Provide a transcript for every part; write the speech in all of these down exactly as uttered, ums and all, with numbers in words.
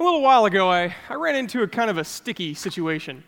A little while ago, I, I ran into a kind of a sticky situation.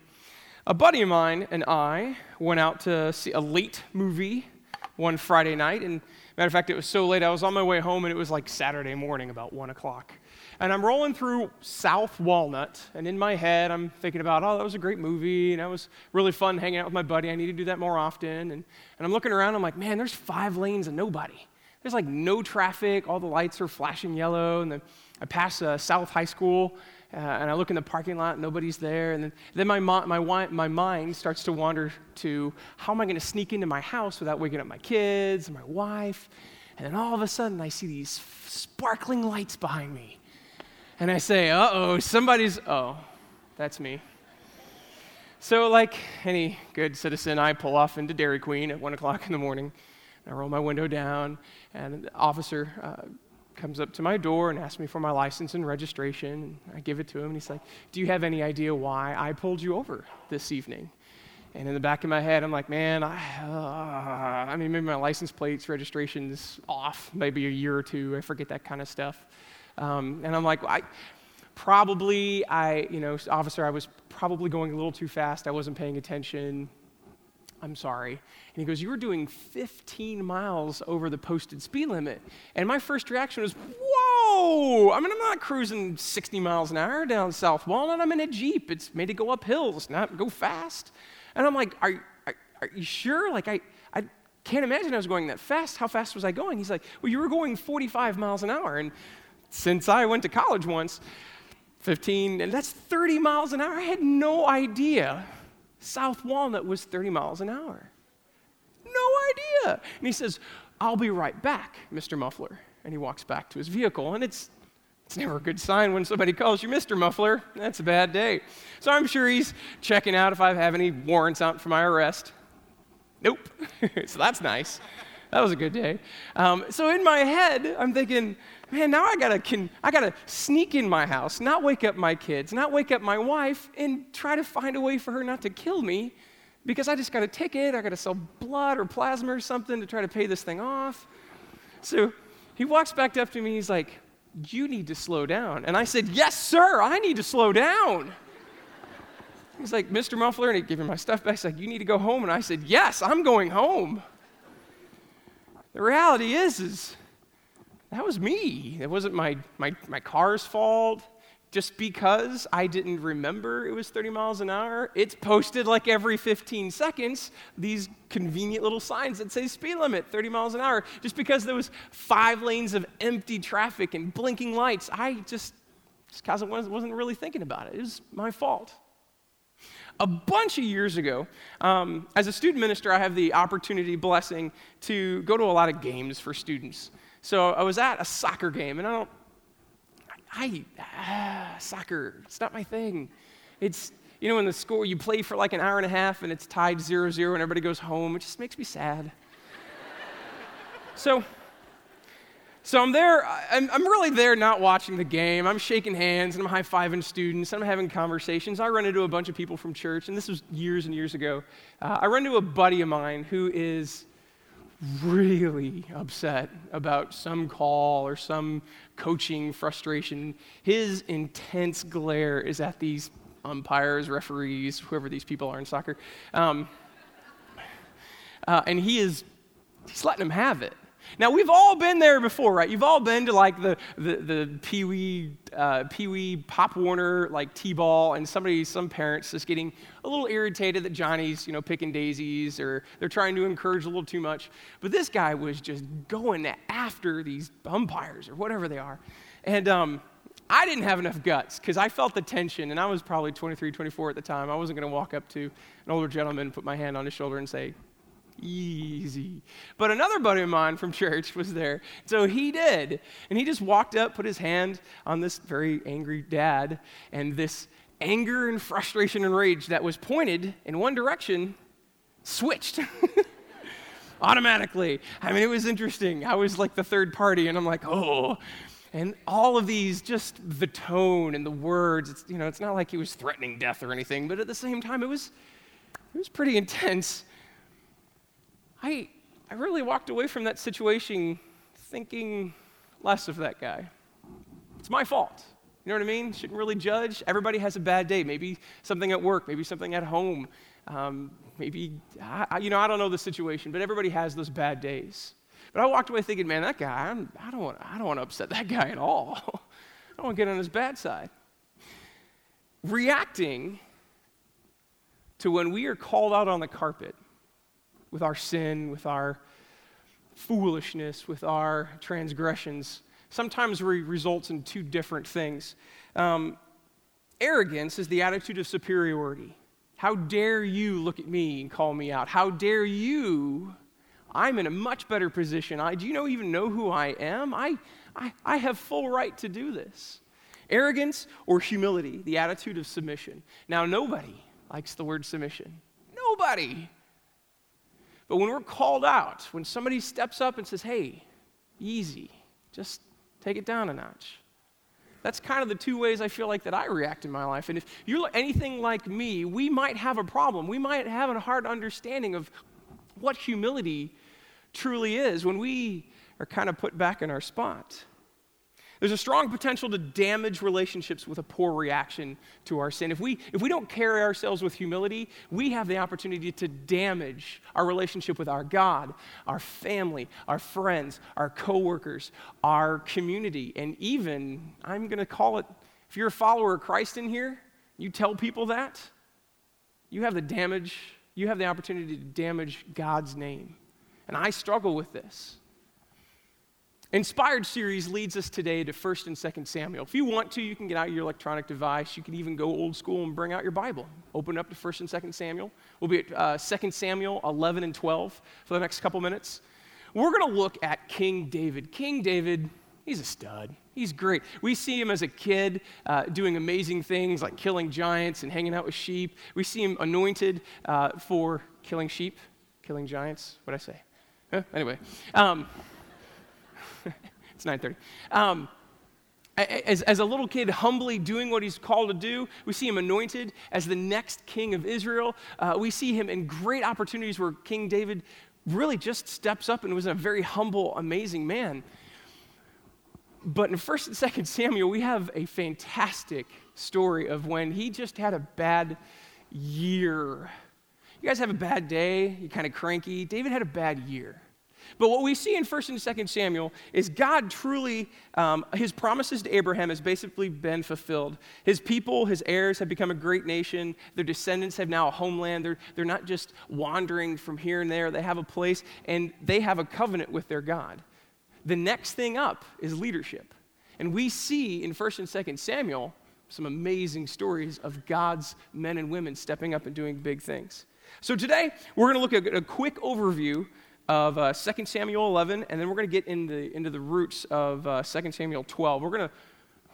A buddy of mine and I went out to see a late movie one Friday night, and matter of fact, it was so late, I was on my way home, and it was like Saturday morning, about one o'clock. And I'm rolling through South Walnut, and in my head, I'm thinking about, oh, that was a great movie, and that was really fun hanging out with my buddy. I need to do that more often. And, and I'm looking around, I'm like, man, there's five lanes of nobody. There's like no traffic, all the lights are flashing yellow, and then I pass uh, South High School, uh, and I look in the parking lot, nobody's there, and then, then my, mo- my, wi- my mind starts to wander to, how am I gonna sneak into my house without waking up my kids and my wife? And then all of a sudden, I see these f- sparkling lights behind me, and I say, uh-oh, somebody's, oh, that's me. So like any good citizen, I pull off into Dairy Queen at one o'clock in the morning, and I roll my window down, and the officer uh, comes up to my door and asks me for my license and registration. I give it to him, and he's like, do you have any idea why I pulled you over this evening? And in the back of my head, I'm like, man, I, uh, I mean, maybe my license plates, registration's off, maybe a year or two, I forget that kind of stuff. Um, and I'm like, I probably, I, you know, officer, I was probably going a little too fast, I wasn't paying attention, I'm sorry. And he goes, you were doing fifteen miles over the posted speed limit. And my first reaction was, whoa! I mean, I'm not cruising sixty miles an hour down South Walnut. I'm in a Jeep. It's made to go up hills, not go fast. And I'm like, are, are, are you sure? Like, I, I can't imagine I was going that fast. How fast was I going? He's like, well, you were going forty-five miles an hour. And since I went to college once, fifteen, and that's thirty miles an hour. I had no idea South Walnut was thirty miles an hour. No idea. And he says, I'll be right back, Mister Muffler. And he walks back to his vehicle, and it's it's never a good sign when somebody calls you Mister Muffler. That's a bad day. So I'm sure he's checking out if I have any warrants out for my arrest. Nope. So that's nice. That was a good day. Um, so in my head, I'm thinking, man, now I gotta can, I gotta sneak in my house, not wake up my kids, not wake up my wife, and try to find a way for her not to kill me, because I just got a ticket. I gotta sell blood or plasma or something to try to pay this thing off. So he walks back up to me. He's like, "You need to slow down." And I said, "Yes, sir. I need to slow down." He's like, "Mister Muffler," and he gave me my stuff back. He's like, "You need to go home." And I said, "Yes, I'm going home." The reality is, is that was me. It wasn't my, my, my car's fault. Just because I didn't remember it was thirty miles an hour, it's posted like every fifteen seconds, these convenient little signs that say speed limit, thirty miles an hour. Just because there was five lanes of empty traffic and blinking lights, I just, just wasn't really thinking about it. It was my fault. A bunch of years ago, um, as a student minister, I have the opportunity, blessing, to go to a lot of games for students. So I was at a soccer game, and I don't, I, I ah, soccer, it's not my thing. It's, you know, in the score, you play for like an hour and a half, and it's tied zero zero, and everybody goes home. It just makes me sad. so... So I'm there, I'm, I'm really there not watching the game. I'm shaking hands, and I'm high-fiving students, and I'm having conversations. I run into a bunch of people from church, and this was years and years ago. Uh, I run into a buddy of mine who is really upset about some call or some coaching frustration. His intense glare is at these umpires, referees, whoever these people are in soccer. Um, uh, and he is, he's letting them have it. Now, we've all been there before, right? You've all been to, like, the the, the Pee-wee, uh, Pee-wee Pop Warner, like, T-ball, and somebody, some parents just getting a little irritated that Johnny's, you know, picking daisies, or they're trying to encourage a little too much. But this guy was just going after these umpires or whatever they are. And um, I didn't have enough guts because I felt the tension, and I was probably twenty-three, twenty-four at the time. I wasn't going to walk up to an older gentleman, put my hand on his shoulder, and say, easy. But another buddy of mine from church was there, so he did. And he just walked up, put his hand on this very angry dad, and this anger and frustration and rage that was pointed in one direction switched automatically. I mean, it was interesting. I was like the third party, and I'm like, oh. And all of these, just the tone and the words, it's, you know, it's not like he was threatening death or anything, but at the same time, it was, it was pretty intense. I I really walked away from that situation thinking less of that guy. It's my fault. You know what I mean? Shouldn't really judge. Everybody has a bad day. Maybe something at work. Maybe something at home. Um, maybe, I, you know, I don't know the situation, but everybody has those bad days. But I walked away thinking, man, that guy, I'm, I don't want, I don't want to upset that guy at all. I don't want to get on his bad side. Reacting to when we are called out on the carpet with our sin, with our foolishness, with our transgressions, sometimes re- results in two different things. Um, arrogance is the attitude of superiority. How dare you look at me and call me out? How dare you? I'm in a much better position. I, do you know, even know who I am? I, I, I have full right to do this. Arrogance or humility, the attitude of submission. Now, nobody likes the word submission. Nobody. But when we're called out, when somebody steps up and says, hey, easy, just take it down a notch. That's kind of the two ways I feel like that I react in my life. And if you're anything like me, we might have a problem. We might have a hard understanding of what humility truly is when we are kind of put back in our spot. There's a strong potential to damage relationships with a poor reaction to our sin. If we if we don't carry ourselves with humility, we have the opportunity to damage our relationship with our God, our family, our friends, our coworkers, our community, and even, I'm going to call it, if you're a follower of Christ in here, you tell people that, you have the damage, you have the opportunity to damage God's name. And I struggle with this. Inspired series leads us today to First and Second Samuel. If you want to, you can get out your electronic device. You can even go old school and bring out your Bible. Open up to First and Second Samuel. We'll be at uh, Second Samuel eleven and twelve for the next couple minutes. We're going to look at King David. King David, he's a stud. He's great. We see him as a kid uh, doing amazing things like killing giants and hanging out with sheep. We see him anointed uh, for killing sheep, killing giants. What'd I say? Huh? Anyway. Um... It's nine thirty. Um, as, as a little kid, humbly doing what he's called to do, we see him anointed as the next king of Israel. Uh, we see him in great opportunities where King David really just steps up and was a very humble, amazing man. But in First and Second Samuel, we have a fantastic story of when he just had a bad year. You guys have a bad day, you're kind of cranky. David had a bad year. But what we see in First and Second Samuel is God truly, um, his promises to Abraham has basically been fulfilled. His people, his heirs have become a great nation. Their descendants have now a homeland. They're, they're not just wandering from here and there. They have a place, and they have a covenant with their God. The next thing up is leadership. And we see in First and Second Samuel some amazing stories of God's men and women stepping up and doing big things. So today, we're going to look at a quick overview of uh, Second Samuel eleven, and then we're going to get in the, into the roots of uh, Second Samuel twelve. We're going to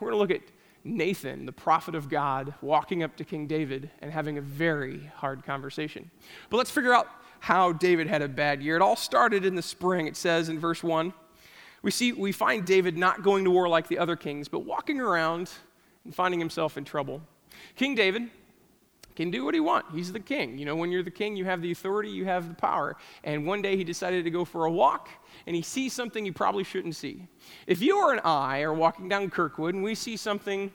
we're going to look at Nathan, the prophet of God, walking up to King David and having a very hard conversation. But let's figure out how David had a bad year. It all started in the spring. It says in verse one, we see we find David not going to war like the other kings, but walking around and finding himself in trouble. King David can do what he wants. He's the king. You know, when you're the king, you have the authority, you have the power. And one day he decided to go for a walk, and he sees something he probably shouldn't see. If you or I are walking down Kirkwood, and we see something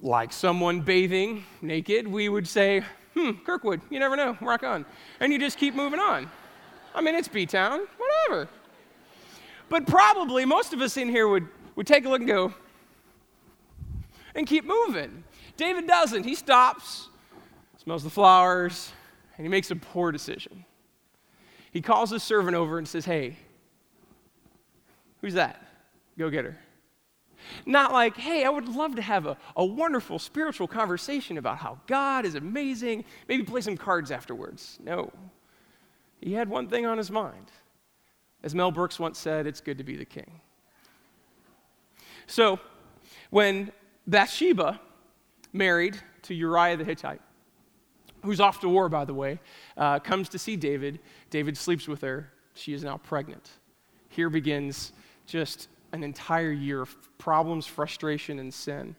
like someone bathing naked, we would say, hmm, Kirkwood, you never know, rock on. And you just keep moving on. I mean, it's B-Town, whatever. But probably most of us in here would, would take a look and go, and keep moving. David doesn't. He stops, smells the flowers, and he makes a poor decision. He calls his servant over and says, hey, who's that? Go get her. Not like, hey, I would love to have a, a wonderful spiritual conversation about how God is amazing. Maybe play some cards afterwards. No. He had one thing on his mind. As Mel Brooks once said, it's good to be the king. So when Bathsheba married to Uriah the Hittite, who's off to war, by the way, uh, comes to see David. David sleeps with her. She is now pregnant. Here begins just an entire year of problems, frustration, and sin.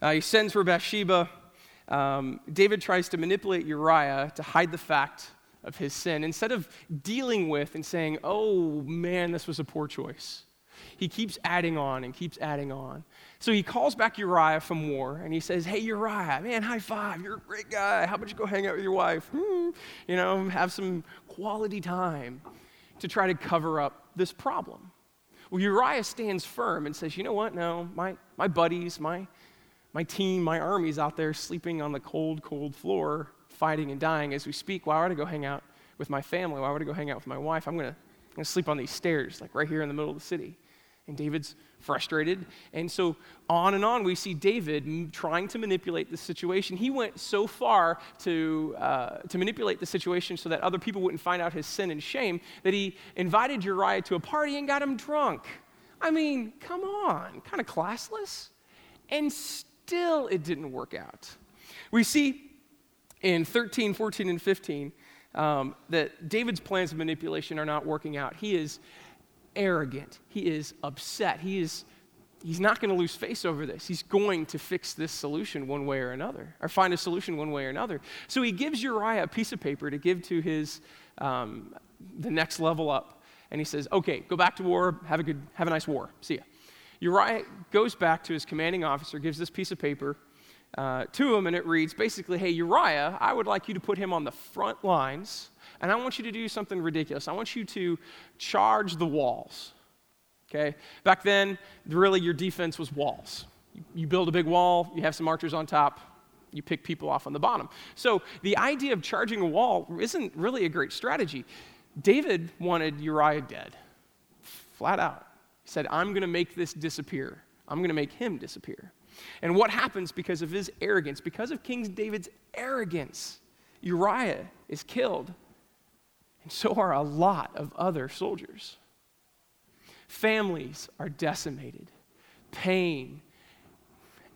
Uh, he sends for Bathsheba. Um, David tries to manipulate Uriah to hide the fact of his sin. Instead of dealing with and saying, oh, man, this was a poor choice, He keeps adding on and keeps adding on. So he calls back Uriah from war, and he says, hey, Uriah, man, high five. You're a great guy. How about you go hang out with your wife? Hmm. You know, have some quality time, to try to cover up this problem. Well, Uriah stands firm and says, you know what? No, my my buddies, my my team, my army's out there sleeping on the cold, cold floor, fighting and dying as we speak. Why would I go hang out with my family? Why would I go hang out with my wife? I'm gonna, I'm gonna sleep on these stairs, like right here in the middle of the city. And David's frustrated. And so on and on, we see David trying to manipulate the situation. He went so far to uh, to manipulate the situation so that other people wouldn't find out his sin and shame that he invited Uriah to a party and got him drunk. I mean, come on, kind of classless. And still it didn't work out. We see in thirteen, fourteen, and fifteen um, that David's plans of manipulation are not working out. He is arrogant. He is upset. He is, he's not going to lose face over this. He's going to fix this solution one way or another, or find a solution one way or another. So he gives Uriah a piece of paper to give to his, um, the next level up. And he says, okay, go back to war. Have a good, have a nice war. See ya. Uriah goes back to his commanding officer, gives this piece of paper uh, to him, and it reads basically, hey, Uriah, I would like you to put him on the front lines. And I want you to do something ridiculous. I want you to charge the walls, okay? Back then, really, your defense was walls. You, you build a big wall, you have some archers on top, you pick people off on the bottom. So the idea of charging a wall isn't really a great strategy. David wanted Uriah dead, flat out. He said, I'm going to make this disappear. I'm going to make him disappear. And what happens because of his arrogance, because of King David's arrogance, Uriah is killed. And so are a lot of other soldiers. Families are decimated. Pain,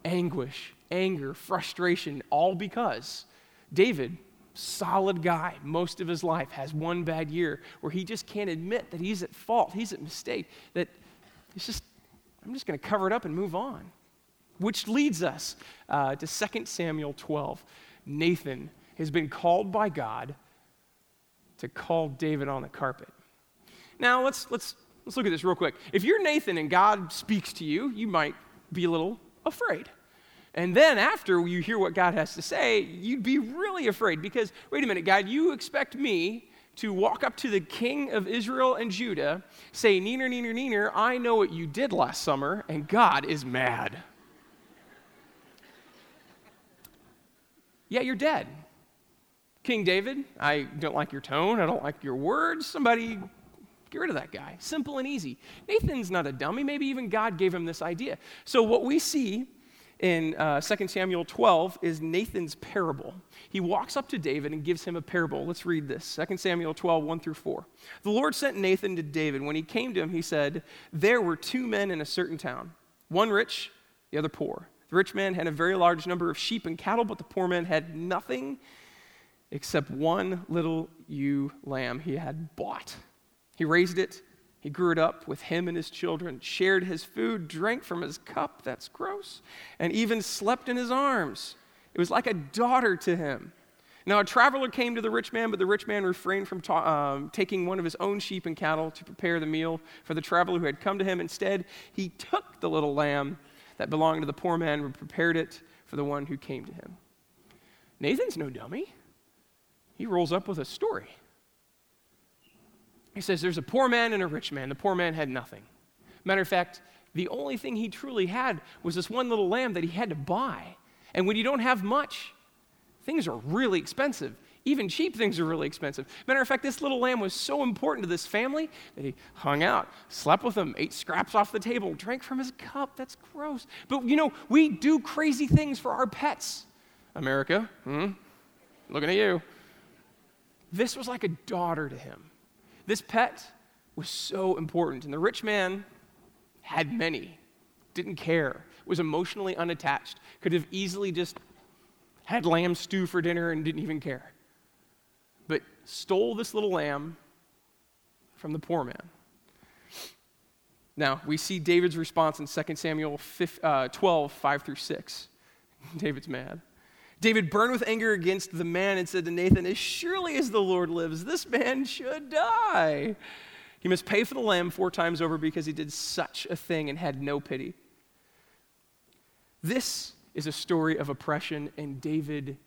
anguish, anger, frustration, all because David, solid guy, most of his life, has one bad year where he just can't admit that he's at fault, he's at mistake, that it's just, I'm just going to cover it up and move on. Which leads us uh, to Second Samuel twelve. Nathan has been called by God to call David on the carpet. Now, let's let's let's look at this real quick. If you're Nathan and God speaks to you, you might be a little afraid. And then after you hear what God has to say, you'd be really afraid because, wait a minute, God, you expect me to walk up to the king of Israel and Judah, say, neener, neener, neener, I know what you did last summer, and God is mad. Yeah, you're dead. King David, I don't like your tone. I don't like your words. Somebody get rid of that guy. Simple and easy. Nathan's not a dummy. Maybe even God gave him this idea. So what we see in uh, Second Samuel twelve is Nathan's parable. He walks up to David and gives him a parable. Let's read this. Second Samuel twelve, one through four. The Lord sent Nathan to David. When he came to him, he said, there were two men in a certain town, one rich, the other poor. The rich man had a very large number of sheep and cattle, but the poor man had nothing except one little ewe lamb he had bought. He raised it, he grew it up with him and his children, shared his food, drank from his cup, that's gross, and even slept in his arms. It was like a daughter to him. Now a traveler came to the rich man, but the rich man refrained from ta- um, taking one of his own sheep and cattle to prepare the meal for the traveler who had come to him. Instead, he took the little lamb that belonged to the poor man and prepared it for the one who came to him. Nathan's no dummy. He rolls up with a story. He says, there's a poor man and a rich man. The poor man had nothing. Matter of fact, the only thing he truly had was this one little lamb that he had to buy. And when you don't have much, things are really expensive. Even cheap things are really expensive. Matter of fact, this little lamb was so important to this family that he hung out, slept with them, ate scraps off the table, drank from his cup. That's gross. But, you know, we do crazy things for our pets. America, hmm? Looking at you. This was like a daughter to him. This pet was so important. And the rich man had many, didn't care, was emotionally unattached, could have easily just had lamb stew for dinner and didn't even care. But stole this little lamb from the poor man. Now, we see David's response in Second Samuel twelve, five through six. David's mad. David burned with anger against the man and said to Nathan, as surely as the Lord lives, this man should die. He must pay for the lamb four times over because he did such a thing and had no pity. This is a story of oppression, and David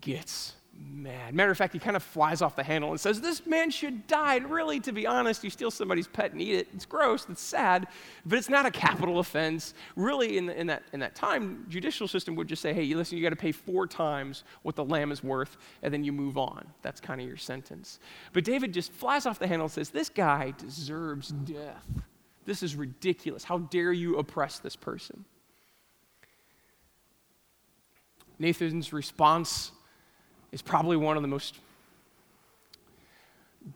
gets mad. Matter of fact, he kind of flies off the handle and says, this man should die. And really, to be honest, you steal somebody's pet and eat it. It's gross, it's sad, but it's not a capital offense. Really, in, the, in, that, in that time, judicial system would just say, hey, listen, you got to pay four times what the lamb is worth, and then you move on. That's kind of your sentence. But David just flies off the handle and says, this guy deserves death. This is ridiculous. How dare you oppress this person? Nathan's response is probably one of the most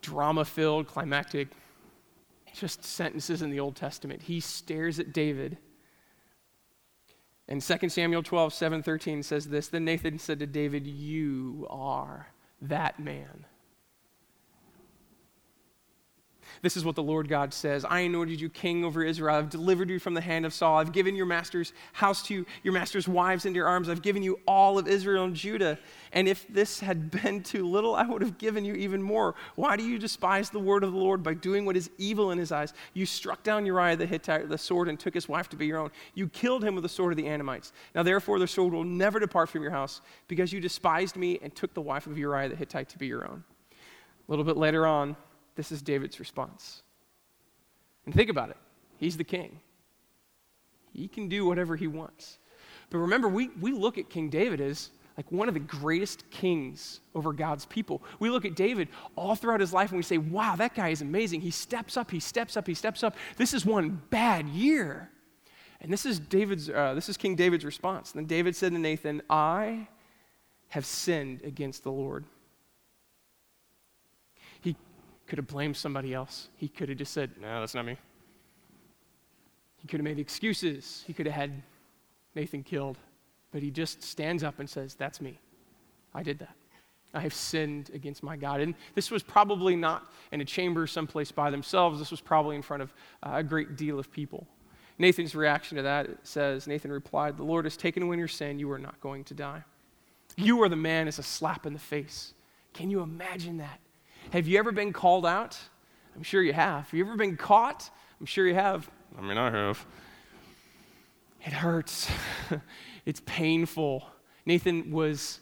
drama-filled, climactic, just sentences in the Old Testament. He stares at David. And Second Samuel twelve, seven, thirteen says this, then Nathan said to David, you are that man. This is what the Lord God says. I anointed you king over Israel. I've delivered you from the hand of Saul. I've given your master's house to you, your master's wives into your arms. I've given you all of Israel and Judah. And if this had been too little, I would have given you even more. Why do you despise the word of the Lord by doing what is evil in his eyes? You struck down Uriah the Hittite with the sword and took his wife to be your own. You killed him with the sword of the Ammonites. Now therefore the sword will never depart from your house because you despised me and took the wife of Uriah the Hittite to be your own. A little bit later on, this is David's response. And think about it. He's the king. He can do whatever he wants. But remember, we, we look at King David as like one of the greatest kings over God's people. We look at David all throughout his life and we say, wow, that guy is amazing. He steps up, he steps up, he steps up. This is one bad year. And this is David's. Uh, this is King David's response. Then David said to Nathan, I have sinned against the Lord. Could have blamed somebody else. He could have just said, no, that's not me. He could have made excuses. He could have had Nathan killed. But he just stands up and says, that's me. I did that. I have sinned against my God. And this was probably not in a chamber someplace by themselves. This was probably in front of uh, a great deal of people. Nathan's reaction to that says, Nathan replied, the Lord has taken away your sin. You are not going to die. You are the man as a slap in the face. Can you imagine that? Have you ever been called out? I'm sure you have. Have you ever been caught? I'm sure you have. I mean, I have. It hurts. It's painful. Nathan was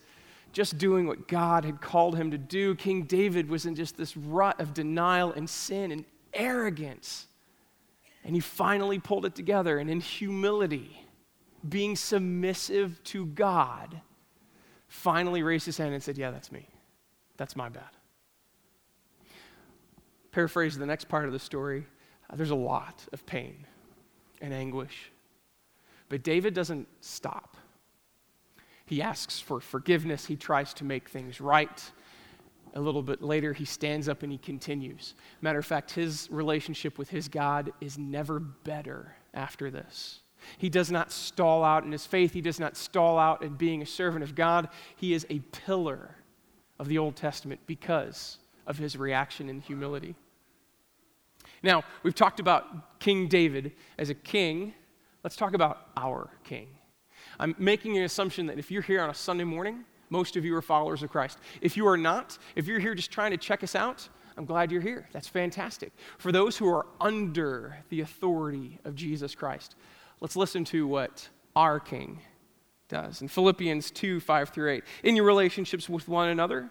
just doing what God had called him to do. King David was in just this rut of denial and sin and arrogance. And he finally pulled it together. And in humility, being submissive to God, finally raised his hand and said, yeah, that's me. That's my bad. Paraphrase the next part of the story, uh, there's a lot of pain and anguish. But David doesn't stop. He asks for forgiveness. He tries to make things right. A little bit later, he stands up and he continues. Matter of fact, his relationship with his God is never better after this. He does not stall out in his faith. He does not stall out in being a servant of God. He is a pillar of the Old Testament because of his reaction in humility. Now, we've talked about King David as a king. Let's talk about our king. I'm making an assumption that if you're here on a Sunday morning, most of you are followers of Christ. If you are not, if you're here just trying to check us out, I'm glad you're here. That's fantastic. For those who are under the authority of Jesus Christ, let's listen to what our king does. In Philippians two, five through eight, in your relationships with one another,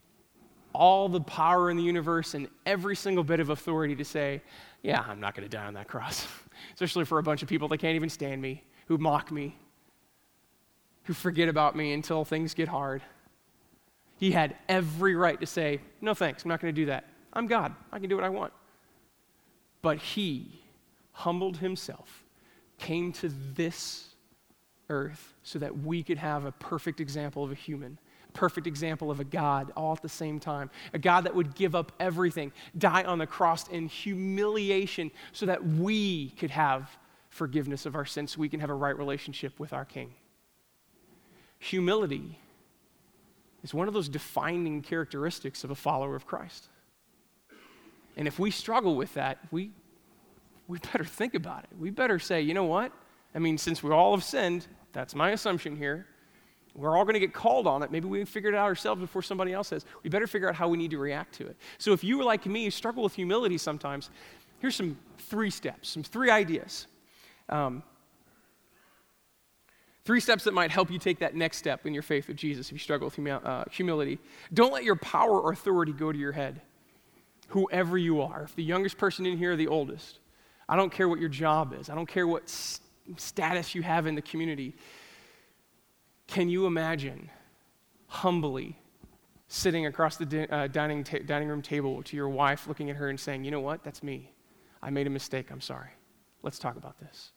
all the power in the universe and every single bit of authority to say, yeah, I'm not going to die on that cross. Especially for a bunch of people that can't even stand me, who mock me, who forget about me until things get hard. He had every right to say, no thanks, I'm not going to do that. I'm God. I can do what I want. But he humbled himself, came to this earth so that we could have a perfect example of a human, perfect example of a God all at the same time, a God that would give up everything, die on the cross in humiliation so that we could have forgiveness of our sins, so we can have a right relationship with our King. Humility is one of those defining characteristics of a follower of Christ. And if we struggle with that, we we better think about it. We better say, you know what? I mean, since we all have sinned, that's my assumption here, we're all going to get called on it. Maybe we figure it out ourselves before somebody else has. We better figure out how we need to react to it. So if you were like me, you struggle with humility sometimes, here's some three steps, some three ideas. Um, three steps that might help you take that next step in your faith with Jesus if you struggle with humi- uh, humility. Don't let your power or authority go to your head, whoever you are. If the youngest person in here or the oldest, I don't care what your job is. I don't care what st- status you have in the community. Can you imagine humbly sitting across the di- uh, dining, ta- dining room table to your wife, looking at her and saying, you know what, that's me. I made a mistake, I'm sorry. Let's talk about this.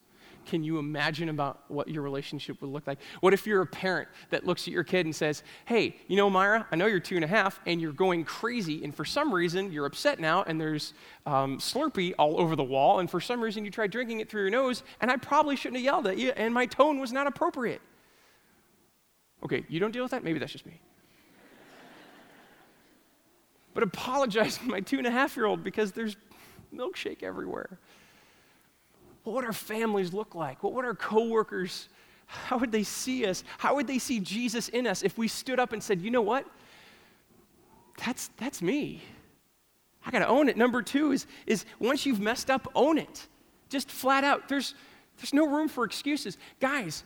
Can you imagine about what your relationship would look like? What if you're a parent that looks at your kid and says, hey, you know, Myra, I know you're two and a half and you're going crazy and for some reason you're upset now and there's um, Slurpee all over the wall and for some reason you tried drinking it through your nose and I probably shouldn't have yelled at you and my tone was not appropriate. Okay, you don't deal with that? Maybe that's just me. But apologize to my two and a half year old because there's milkshake everywhere. What would our families look like? What would our coworkers, how would they see us? How would they see Jesus in us if we stood up and said, you know what? That's that's me. I gotta own it. Number two is, is once you've messed up, own it. Just flat out. There's there's no room for excuses. Guys,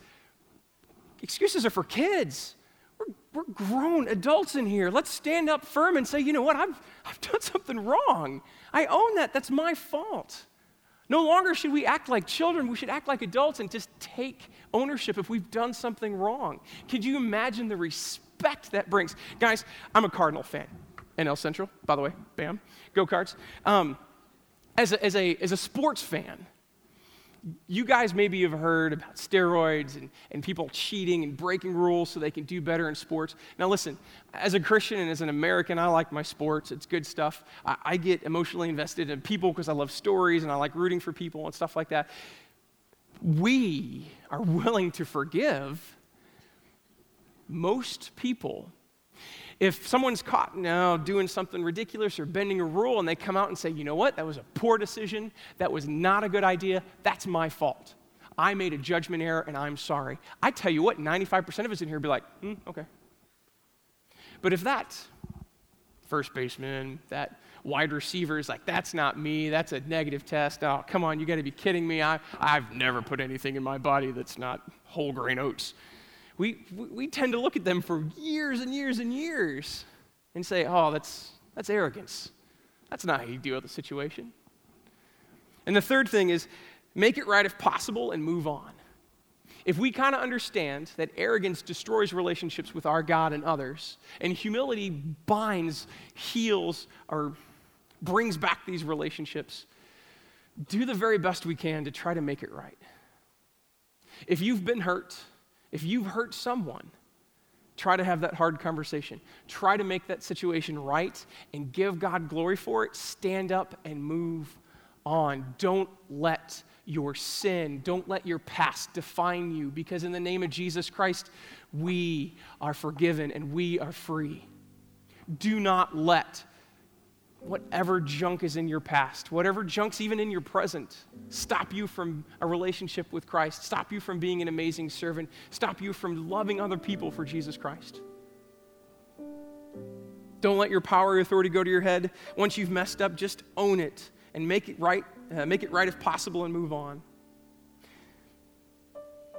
excuses are for kids. We're, we're grown adults in here. Let's stand up firm and say, you know what? I've I've done something wrong. I own that. That's my fault. No longer should we act like children. We should act like adults and just take ownership if we've done something wrong. Could you imagine the respect that brings? Guys, I'm a Cardinal fan. N L Central, by the way, bam, go Cards. Um, as a, as a, as a sports fan, you guys maybe have heard about steroids and, and people cheating and breaking rules so they can do better in sports. Now listen, as a Christian and as an American, I like my sports. It's good stuff. I, I get emotionally invested in people because I love stories and I like rooting for people and stuff like that. We are willing to forgive most people. If someone's caught now doing something ridiculous or bending a rule and they come out and say, you know what, that was a poor decision, that was not a good idea, that's my fault. I made a judgment error and I'm sorry. I tell you what, ninety-five percent of us in here would be like, hmm, okay. But if that first baseman, that wide receiver is like, that's not me, that's a negative test, oh, come on, you gotta be kidding me, I, I've never put anything in my body that's not whole grain oats. We we tend to look at them for years and years and years and say, oh, that's that's arrogance. That's not how you deal with the situation. And the third thing is make it right if possible and move on. If we kind of understand that arrogance destroys relationships with our God and others, and humility binds, heals, or brings back these relationships, do the very best we can to try to make it right. If you've been hurt, if you've hurt someone, try to have that hard conversation. Try to make that situation right and give God glory for it. Stand up and move on. Don't let your sin, don't let your past define you, because in the name of Jesus Christ, we are forgiven and we are free. Do not let whatever junk is in your past, whatever junk's even in your present, stop you from a relationship with Christ, stop you from being an amazing servant, stop you from loving other people for Jesus Christ. Don't let your power or authority go to your head. Once you've messed up, just own it and make it right, uh, make it right if possible and move on.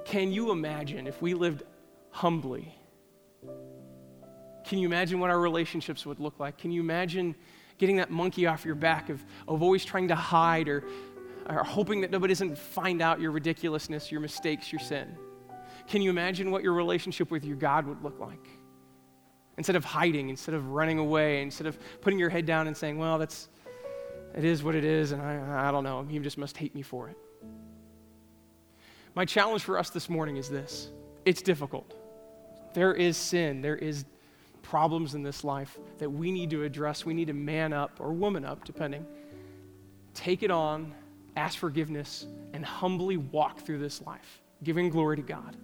Can you imagine if we lived humbly? Can you imagine what our relationships would look like? Can you imagine getting that monkey off your back of, of always trying to hide or, or hoping that nobody doesn't find out your ridiculousness, your mistakes, your sin? Can you imagine what your relationship with your God would look like? Instead of hiding, instead of running away, instead of putting your head down and saying, well, that's, it is what it is, and I, I don't know, you just must hate me for it. My challenge for us this morning is this. It's difficult. There is sin. There is problems in this life that we need to address. We need to man up or woman up, depending. Take it on, ask forgiveness, and humbly walk through this life, giving glory to God.